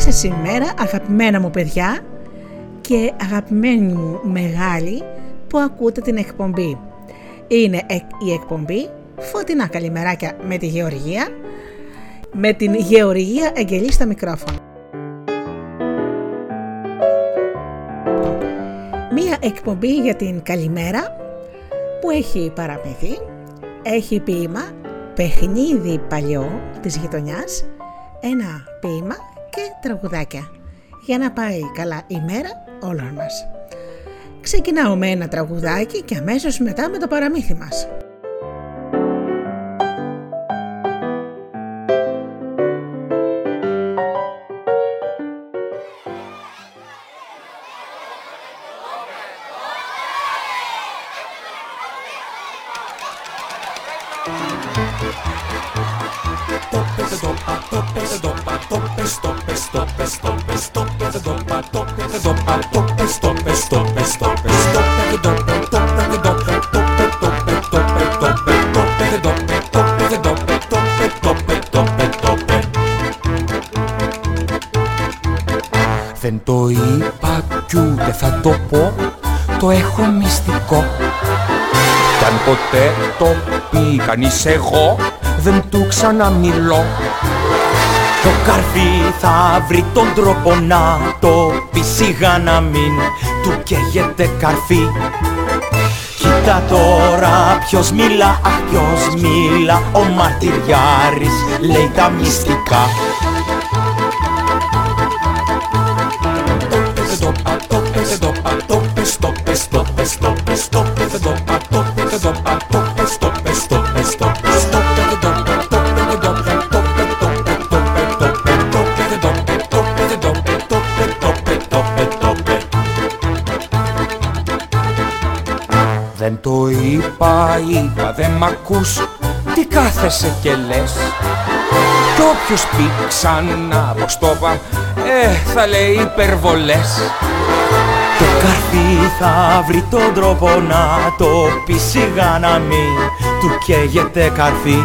σε σήμερα, αγαπημένα μου παιδιά και αγαπημένοι μου μεγάλοι που ακούτε την εκπομπή. Είναι η εκπομπή Φωτεινά Καλημεράκια με τη Γεωργία, με την Γεωργία Αγγελή στα μικρόφωνα. Μία εκπομπή για την καλημέρα που έχει παραμύθι, έχει ποίημα, παιχνίδι παλιό της γειτονιάς, ένα ποίημα και τραγουδάκια για να πάει καλά η μέρα όλων μας. Ξεκινάω με ένα τραγουδάκι και αμέσως μετά με το παραμύθι μας. Δεν το είπα κι ούτε θα το πω, το έχω μυστικό. Κι αν ποτέ το πει κανείς εγώ, δεν του ξαναμιλώ. Το καρφί θα βρει τον τρόπο να το πει, σιγά να μην του καίγεται καρφί. Κοίτα τώρα ποιος μιλά, αχ ποιος μιλά, ο μαρτυριάρης λέει τα μυστικά. Δεν το είπα, δεν μ' ακούς, τι κάθεσαι και λες. Κι όποιος πει ξανά πως το είπα, θα λέει υπερβολές. Το καρφί θα βρει τον τρόπο να το πει, σιγά να μην του καίγεται καρφί.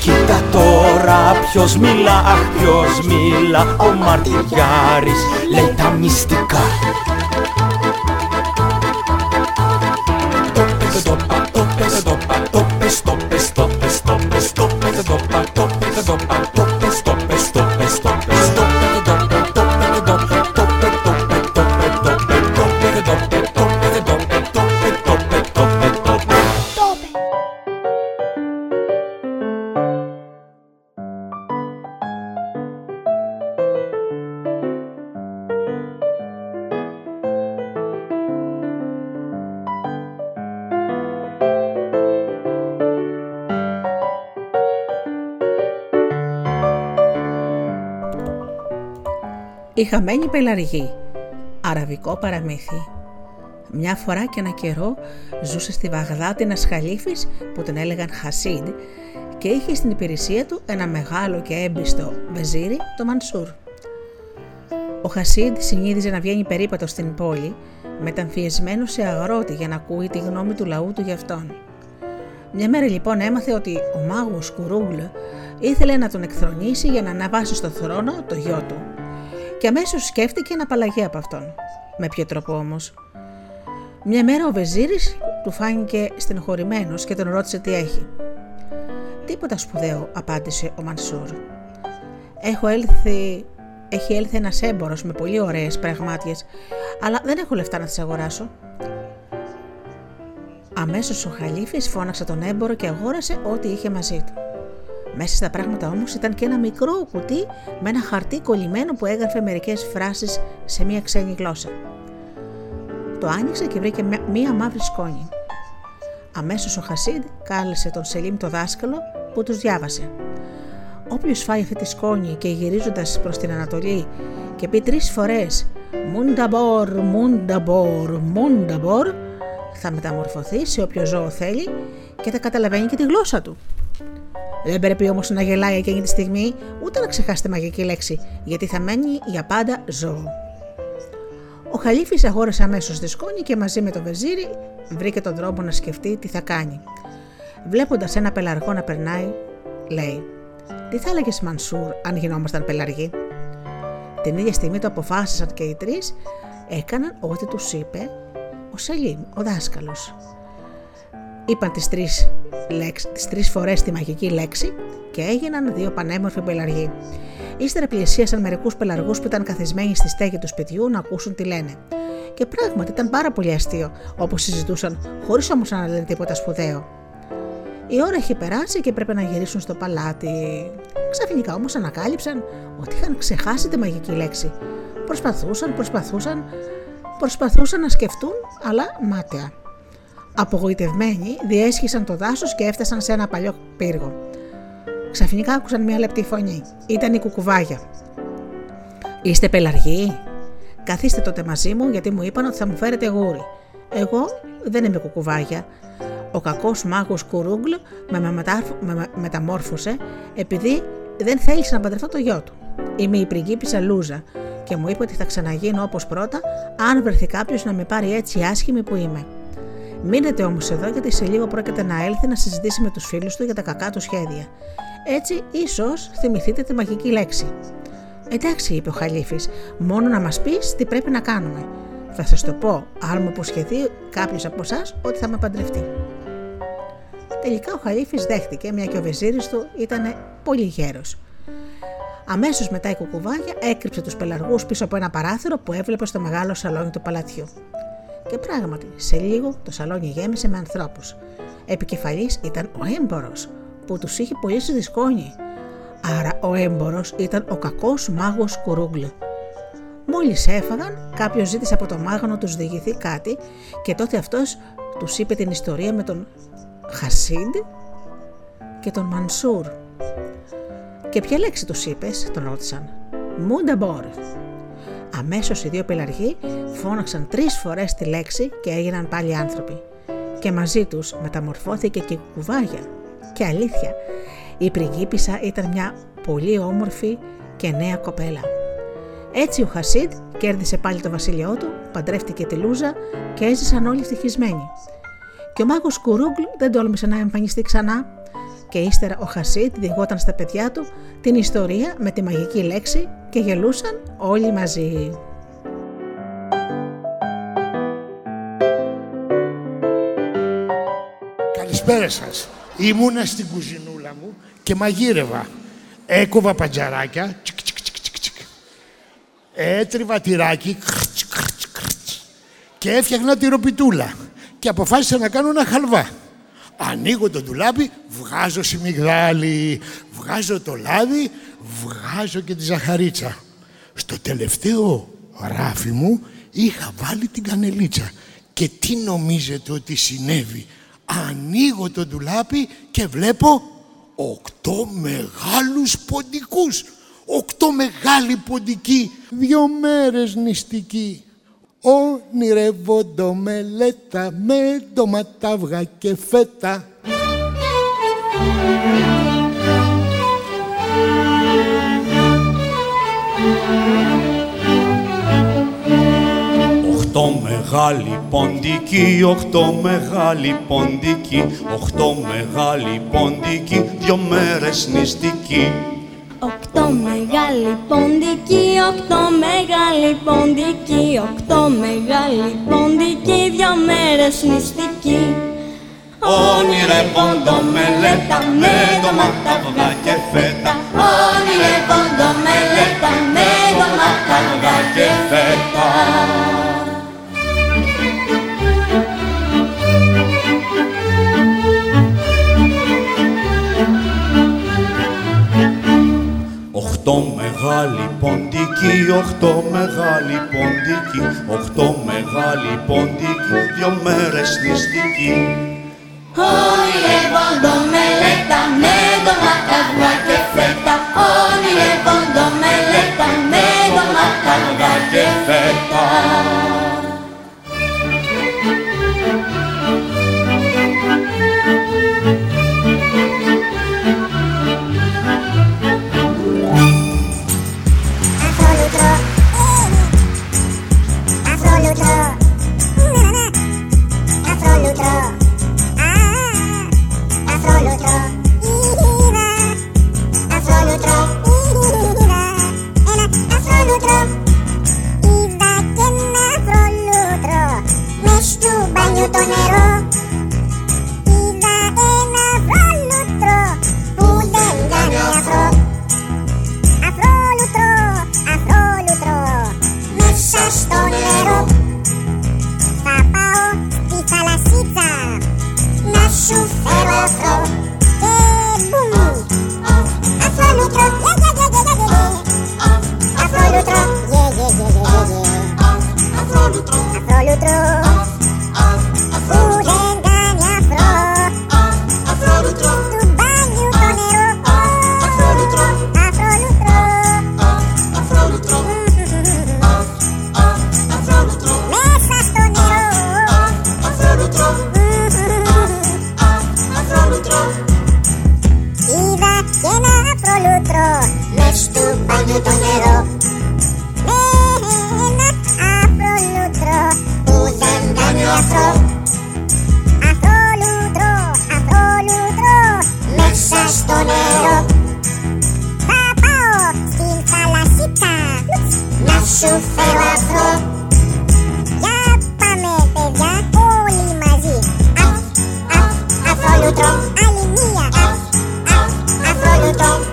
Κοίτα τώρα ποιος μιλά, αχ ποιος μιλά, ο μαρτυριάρης λέει τα μυστικά. Η χαμένη πελαργή. Αραβικό παραμύθι. Μια φορά και ένα καιρό ζούσε στη Βαγδάτη ένας χαλίφης που τον έλεγαν Χασίδ και είχε στην υπηρεσία του ένα μεγάλο και έμπιστο βεζίρι, το Μανσούρ. Ο Χασίδ συνήθιζε να βγαίνει περίπατο στην πόλη, μεταμφιεσμένο σε αγρότη για να ακούει τη γνώμη του λαού του γι' αυτόν. Μια μέρα λοιπόν έμαθε ότι ο μάγος Κουρούλ ήθελε να τον εκθρονήσει για να αναβάσει στο θρόνο το γιο του. Και αμέσως σκέφτηκε να απαλλαγεί από αυτόν. Με ποιο τρόπο όμως? Μια μέρα ο βεζίρης του φάνηκε στενοχωρημένος και τον ρώτησε τι έχει. «Τίποτα σπουδαίο», απάντησε ο Μανσούρ. «Έχει έλθει ένας έμπορος με πολύ ωραίες πραγμάτιες, αλλά δεν έχω λεφτά να τις αγοράσω». Αμέσως ο χαλίφης φώναξε τον έμπορο και αγόρασε ό,τι είχε μαζί του. Μέσα στα πράγματα όμως ήταν και ένα μικρό κουτί με ένα χαρτί κολλημένο που έγραφε μερικές φράσεις σε μία ξένη γλώσσα. Το άνοιξε και βρήκε μία μαύρη σκόνη. Αμέσως ο Χασίδ κάλεσε τον Σελίμ το δάσκαλο που τους διάβασε. «Όποιος φάει αυτή τη σκόνη και γυρίζοντας προς την Ανατολή και πει 3 φορές «Μουνταμπορ, μουνταμπορ, μουνταμπορ», θα μεταμορφωθεί σε όποιο ζώο θέλει και θα καταλαβαίνει και τη γλώσσα του. Δεν πρέπει όμως να γελάει εκείνη τη στιγμή, ούτε να ξεχάσει τη μαγική λέξη, γιατί θα μένει για πάντα ζώο. Ο χαλίφης αγόρασε αμέσως τη σκόνη και μαζί με τον βεζίρι βρήκε τον τρόπο να σκεφτεί τι θα κάνει. Βλέποντας ένα πελαργό να περνάει, λέει: «Τι θα έλεγες, Μανσούρ, αν γινόμασταν πελαργοί?» Την ίδια στιγμή το αποφάσισαν και οι τρεις, έκαναν ό,τι τους είπε ο Σελίμ, ο δάσκαλος. Είπαν τις τρεις φορές τη μαγική λέξη και έγιναν δύο πανέμορφοι πελαργοί. Ύστερα πλησίασαν μερικούς πελαργούς που ήταν καθισμένοι στη στέγη του σπιτιού να ακούσουν τι λένε. Και πράγματι ήταν πάρα πολύ αστείο όπως συζητούσαν, χωρίς όμως να λένε τίποτα σπουδαίο. Η ώρα είχε περάσει και έπρεπε να γυρίσουν στο παλάτι. Ξαφνικά όμως ανακάλυψαν ότι είχαν ξεχάσει τη μαγική λέξη. Προσπαθούσαν να σκεφτούν, αλλά μάταια. Απογοητευμένοι, διέσχισαν το δάσος και έφτασαν σε ένα παλιό πύργο. Ξαφνικά άκουσαν μια λεπτή φωνή. Ήταν η κουκουβάγια. «Είστε πελαργοί? Καθίστε τότε μαζί μου, γιατί μου είπαν ότι θα μου φέρετε γούρι. Εγώ δεν είμαι κουκουβάγια. Ο κακός μάγος Κουρούγκλ με μεταμόρφωσε επειδή δεν θέλησε να παντρευτώ το γιο του. Είμαι η πριγκίπισσα Λούζα και μου είπε ότι θα ξαναγίνω όπως πρώτα αν βρεθεί κάποιος να με πάρει έτσι άσχημη που είμαι. Μείνετε όμως εδώ, γιατί σε λίγο πρόκειται να έλθει να συζητήσει με τους φίλους του για τα κακά του σχέδια. Έτσι ίσως θυμηθείτε τη μαγική λέξη». «Εντάξει», είπε ο Χαλίφης, «μόνο να μας πεις τι πρέπει να κάνουμε. Θα σας το πω, αν μου υποσχεθεί κάποιος από εσάς ότι θα με παντρευτεί». Τελικά ο Χαλίφης δέχτηκε, μια και ο βεζίρης του ήταν πολύ γέρος. Αμέσως μετά η κουκουβάγια έκρυψε τους πελαργούς πίσω από ένα παράθυρο που έβλεπε στο μεγάλο σαλόνι του παλατιού. Και πράγματι, σε λίγο το σαλόνι γέμισε με ανθρώπους. Επικεφαλής ήταν ο έμπορος, που τους είχε πουλήσει δισκόνι. Άρα ο έμπορος ήταν ο κακός μάγος Κουρούγκλου. Μόλις έφαγαν, κάποιος ζήτησε από το μάγο να τους διηγηθεί κάτι, και τότε αυτός τους είπε την ιστορία με τον Χασίδ και τον Μανσούρ. «Και ποια λέξη τους είπες?» τον ρώτησαν. «Μούνταμπορ». Αμέσως οι δύο πελαργοί φώναξαν 3 φορές τη λέξη και έγιναν πάλι άνθρωποι. Και μαζί τους μεταμορφώθηκε και η κουκουβάγια. Και αλήθεια, η πριγκίπισσα ήταν μια πολύ όμορφη και νέα κοπέλα. Έτσι ο Χασίδ κέρδισε πάλι το βασίλειό του, παντρεύτηκε τη Λούζα και έζησαν όλοι ευτυχισμένοι. Και ο μάγος Κουρούγκλ δεν τόλμησε να εμφανιστεί ξανά. Και ύστερα ο Χασίδ διηγόταν στα παιδιά του την ιστορία με τη μαγική λέξη και γελούσαν όλοι μαζί. Καλησπέρα σας. Ήμουνα στην κουζινούλα μου και μαγείρευα. Έκοβα παντζαράκια, έτριβα τυράκι και έφτιαχνα τυροπιτούλα. Και αποφάσισα να κάνω ένα χαλβά. Ανοίγω το ντουλάπι, βγάζω σιμιγδάλι, βγάζω το λάδι, βγάζω και τη ζαχαρίτσα. Στο τελευταίο ράφι μου είχα βάλει την κανελίτσα. Και τι νομίζετε ότι συνέβη? Ανοίγω το ντουλάπι και βλέπω 8 μεγάλους ποντικούς. 8 μεγάλοι ποντικοί, 2 μέρες νηστικοί. Ονειρεύοντο μελέτα με ντοματάβγα και φέτα. Μεγάλη ποντική, 8 μεγάλη ποντική, 8 μεγάλη ποντική, 2 μέρες νηστική. 8 μεγάλη ποντική, 8 μεγάλη ποντική, 8 μεγάλη ποντική, 2 μέρες νηστική. Όνειρευόντο μελέτα με ντομάτα, αυγά και φέτα. Όνειρευόντο μελέτα με ντομάτα, αυγά και φέτα. Μεγάλη ποντική, 8 μεγάλη ποντική, 8 μεγάλη ποντική, 2 μέρες νηστική. Όνειρευόντο μελέτα με ντομάτα, αυγά και φέτα. Όνειρευόντο μελέτα με ντομάτα, αυγά και φέτα. κάνει παγερό. Με ένα αφρολούτρο που δεν κάνει αφρό. Αφρολούτρο, αφρολούτρο μέσα στο νερό. Θα πάω στην θαλασσίτα να σου φέρω αφρό. Για πάμε παιδιά όλοι μαζί. Αφ, αφ, αφρολούτρο. Άλλη μία. Αφ, αφ, αφρολούτρο.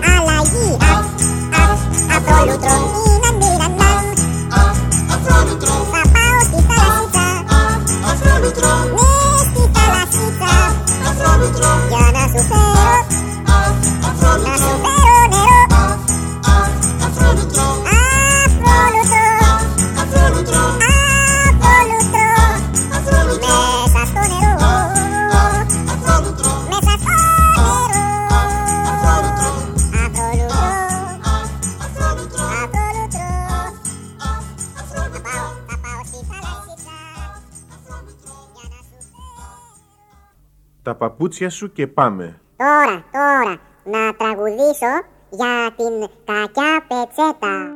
Τα παπούτσια σου και πάμε. Τώρα, να τραγουδήσω για την κακιά πετσέτα.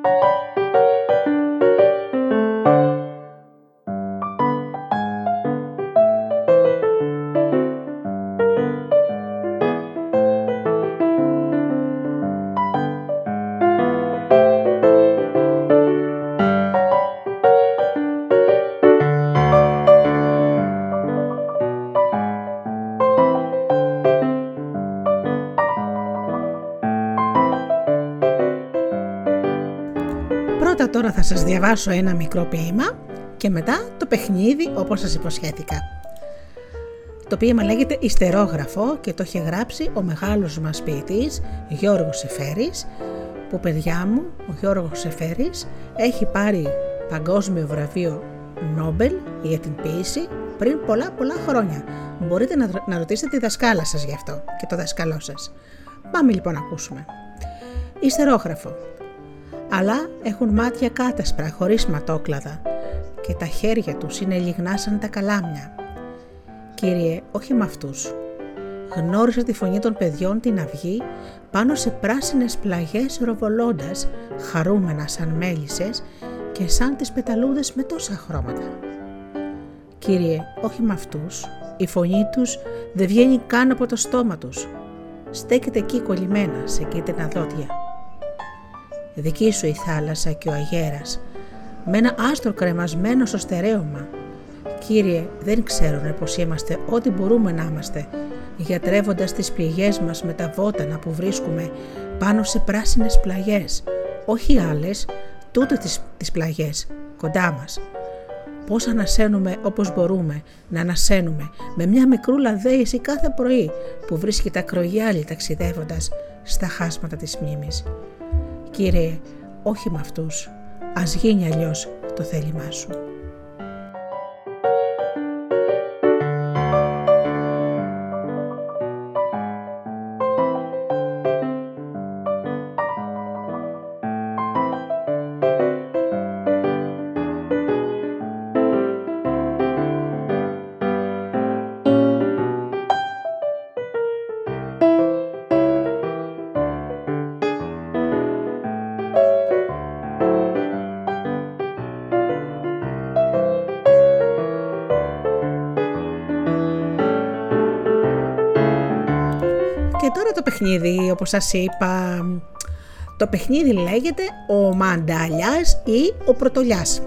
Τώρα θα σας διαβάσω ένα μικρό ποίημα και μετά το παιχνίδι όπως σας υποσχέθηκα. Το ποίημα λέγεται «Ιστερόγραφο» και το έχει γράψει ο μεγάλος μας ποιητής Γιώργος Σεφέρης, που παιδιά μου ο Γιώργος Σεφέρης έχει πάρει παγκόσμιο βραβείο Νόμπελ για την ποίηση πριν πολλά χρόνια. Μπορείτε να ρωτήσετε τη δασκάλα σας γι' αυτό και το δασκαλό σας. Πάμε λοιπόν να ακούσουμε. Ιστερόγραφο. Αλλά έχουν μάτια κάτασπρα χωρίς ματόκλαδα και τα χέρια τους είναι λιγνά σαν τα καλάμια. Κύριε, όχι με αυτούς. Γνώρισα τη φωνή των παιδιών την αυγή πάνω σε πράσινες πλαγιές ροβολώντας, χαρούμενα σαν μέλισσες και σαν τις πεταλούδες με τόσα χρώματα. Κύριε, όχι με αυτούς. Η φωνή τους δεν βγαίνει καν από το στόμα τους. Στέκεται εκεί κολλημένα σε κίτρινα δόντια. Δική σου η θάλασσα και ο αγέρας, με ένα άστρο κρεμασμένο στο στερέωμα. Κύριε, δεν ξέρουνε πως είμαστε ό,τι μπορούμε να είμαστε, γιατρεύοντας τις πληγές μας με τα βότανα που βρίσκουμε πάνω σε πράσινες πλαγιές, όχι άλλες, τούτο τις πλαγιές, κοντά μας. Πώς ανασαίνουμε όπως μπορούμε να ανασαίνουμε, με μια μικρούλα δέηση κάθε πρωί που βρίσκει τα κρογιάλι ταξιδεύοντας στα χάσματα της μνήμης. Κύριε, όχι με αυτούς, ας γίνει αλλιώς το θέλημά σου. Όπως σας είπα, το παιχνίδι λέγεται ο μανταλιάς ή ο πρωτολιάς.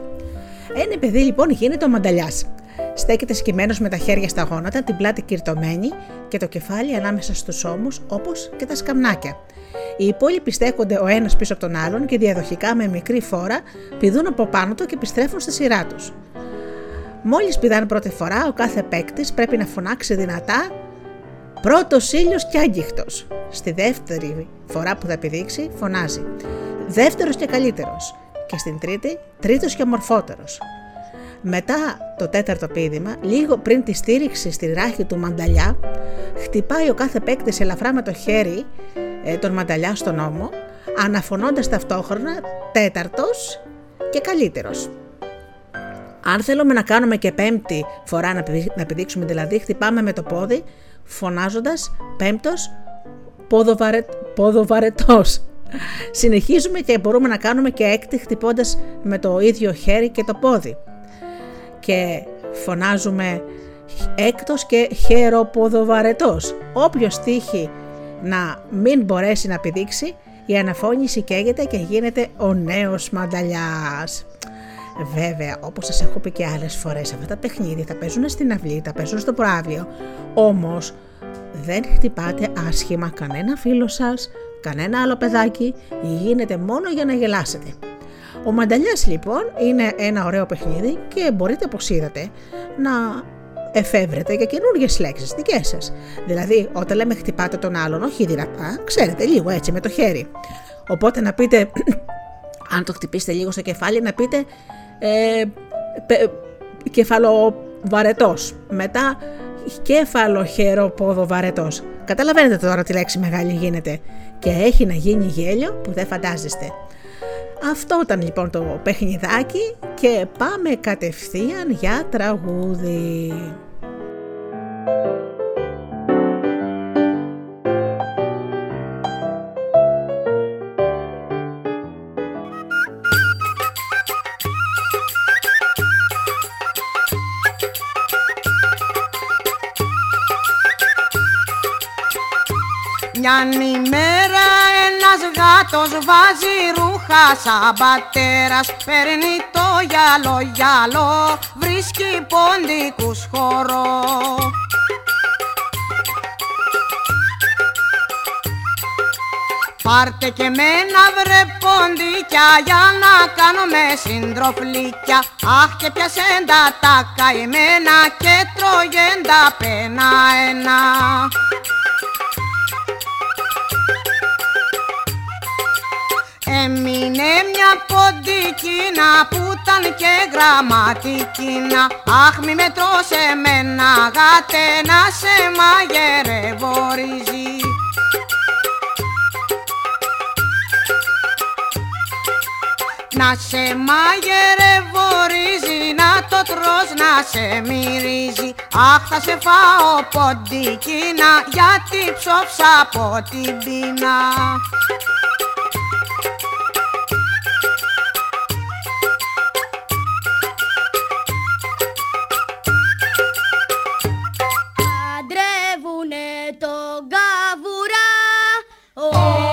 Ένα παιδί λοιπόν γίνεται ο μανταλιάς. Στέκεται σκυμμένος με τα χέρια στα γόνατα, την πλάτη κυρτωμένη και το κεφάλι ανάμεσα στους ώμους όπως και τα σκαμνάκια. Οι υπόλοιποι στέκονται ο ένας πίσω από τον άλλον και διαδοχικά με μικρή φόρα πηδούν από πάνω του και επιστρέφουν στη σειρά τους. Μόλις πηδάνε πρώτη φορά, ο κάθε παίκτης πρέπει να φωνάξει δυνατά «Πρώτος ήλιος και άγγιχτος». Στη δεύτερη φορά που θα πηδήξει φωνάζει «Δεύτερος και καλύτερος» και στην τρίτη «Τρίτος και ομορφότερος». Μετά το τέταρτο πήδημα, λίγο πριν τη στήριξη στη ράχη του μανταλιά, χτυπάει ο κάθε παίκτης ελαφρά με το χέρι τον μανταλιά στον ώμο, αναφωνώντας ταυτόχρονα «Τέταρτος και καλύτερος». Αν θέλουμε να κάνουμε και πέμπτη φορά να πηδήξουμε, δηλαδή χτυπάμε με το πόδι φωνάζοντας «πέμπτος ποδοβαρετός». Συνεχίζουμε και μπορούμε να κάνουμε και έκτη χτυπώντας με το ίδιο χέρι και το πόδι. Και φωνάζουμε έκτος και χεροποδοβαρετός. Όποιος τύχει να μην μπορέσει να πηδήξει, η αναφώνηση καίγεται και γίνεται ο νέος μανταλιάς. Βέβαια, όπως σας έχω πει και άλλες φορές, αυτά τα παιχνίδια τα παίζουν στην αυλή, τα παίζουν στο προάβλιο. Όμως δεν χτυπάτε άσχημα κανένα φίλο σας, κανένα άλλο παιδάκι, γίνεται μόνο για να γελάσετε. Ο μανταλιάς λοιπόν είναι ένα ωραίο παιχνίδι και μπορείτε, όπως είδατε, να εφεύρετε και καινούργιες λέξεις δικές σας. Δηλαδή, όταν λέμε χτυπάτε τον άλλον, όχι δυνατά, ξέρετε, λίγο έτσι με το χέρι. Οπότε να πείτε, αν το χτυπήσετε λίγο στο κεφάλι, να πείτε κεφαλοβαρετός, μετά κεφαλοχεροποδοβαρετός. Καταλαβαίνετε τώρα τη λέξη μεγάλη γίνεται και έχει να γίνει γέλιο που δεν φαντάζεστε. Αυτό ήταν λοιπόν το παιχνιδάκι και πάμε κατευθείαν για τραγούδι. Μιαν ημέρα ένας γάτος βάζει ρούχα σαν πατέρας, παίρνει το γυαλό, γυαλό, βρίσκει ποντικούς χώρο. Πάρτε και μένα βρε ποντικιά για να κάνουμε συντροφλικιά, αχ και πιασέντα τα καημένα και τρώγεντα πένα ένα. Έμεινε μια ποντικίνα που ήταν και γραμματικίνα, αχ μη με τρως εμένα γάτε να σε μαγειρεύω ρύζι. Να σε μαγειρεύω ρύζι, να το τρως να σε μυρίζει, αχ θα σε φάω ποντικίνα γιατί ψόψα από την πείνα. Oh!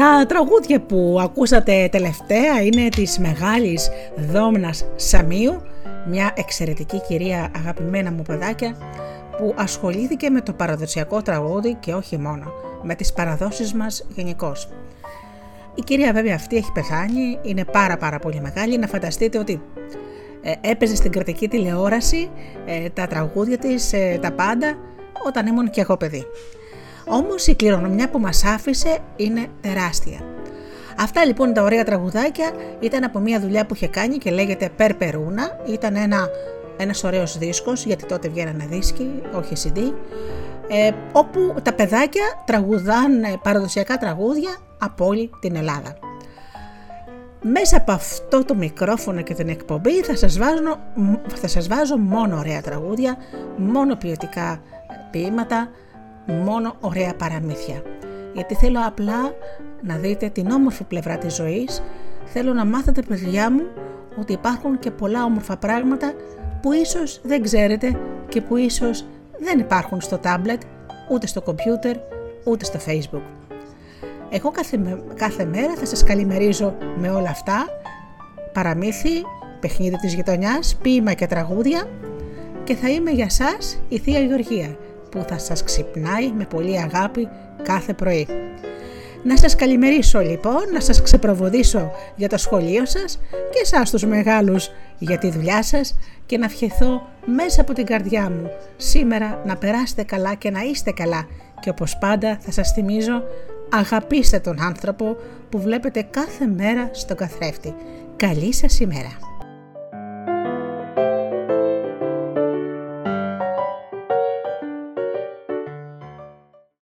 Τα τραγούδια που ακούσατε τελευταία είναι της μεγάλης Δόμνας Σαμίου, μια εξαιρετική κυρία, αγαπημένα μου παιδάκια, που ασχολήθηκε με το παραδοσιακό τραγούδι και όχι μόνο, με τις παραδόσεις μας γενικώς. Η κυρία βέβαια αυτή έχει πεθάνει, είναι πάρα πολύ μεγάλη. Να φανταστείτε ότι έπαιζε στην κρατική τηλεόραση τα τραγούδια της, τα πάντα, όταν ήμουν και εγώ παιδί. Όμως η κληρονομιά που μας άφησε είναι τεράστια. Αυτά λοιπόν τα ωραία τραγουδάκια ήταν από μια δουλειά που είχε κάνει και λέγεται Περπερούνα. Ήταν ένας ωραίος δίσκος, γιατί τότε βγαίνανε δίσκοι, όχι CD, όπου τα παιδάκια τραγουδάνε παραδοσιακά τραγούδια από όλη την Ελλάδα. Μέσα από αυτό το μικρόφωνο και την εκπομπή θα σας βάζω μόνο ωραία τραγούδια, μόνο ποιοτικά ποίηματα, μόνο ωραία παραμύθια. Γιατί θέλω απλά να δείτε την όμορφη πλευρά της ζωής, θέλω να μάθετε, παιδιά μου, ότι υπάρχουν και πολλά όμορφα πράγματα που ίσως δεν ξέρετε και που ίσως δεν υπάρχουν στο τάμπλετ, ούτε στο κομπιούτερ, ούτε στο Facebook. Εγώ κάθε μέρα θα σας καλημερίζω με όλα αυτά, παραμύθι, παιχνίδι της γειτονιάς, ποίημα και τραγούδια, και θα είμαι για σας η Θεία Γεωργία, που θα σας ξυπνάει με πολλή αγάπη κάθε πρωί. Να σας καλημερίσω λοιπόν, να σας ξεπροβοδήσω για το σχολείο σας και εσάς τους μεγάλους για τη δουλειά σας, και να ευχηθώ μέσα από την καρδιά μου σήμερα να περάσετε καλά και να είστε καλά, και όπως πάντα θα σας θυμίζω, αγαπήστε τον άνθρωπο που βλέπετε κάθε μέρα στον καθρέφτη. Καλή σας ημέρα!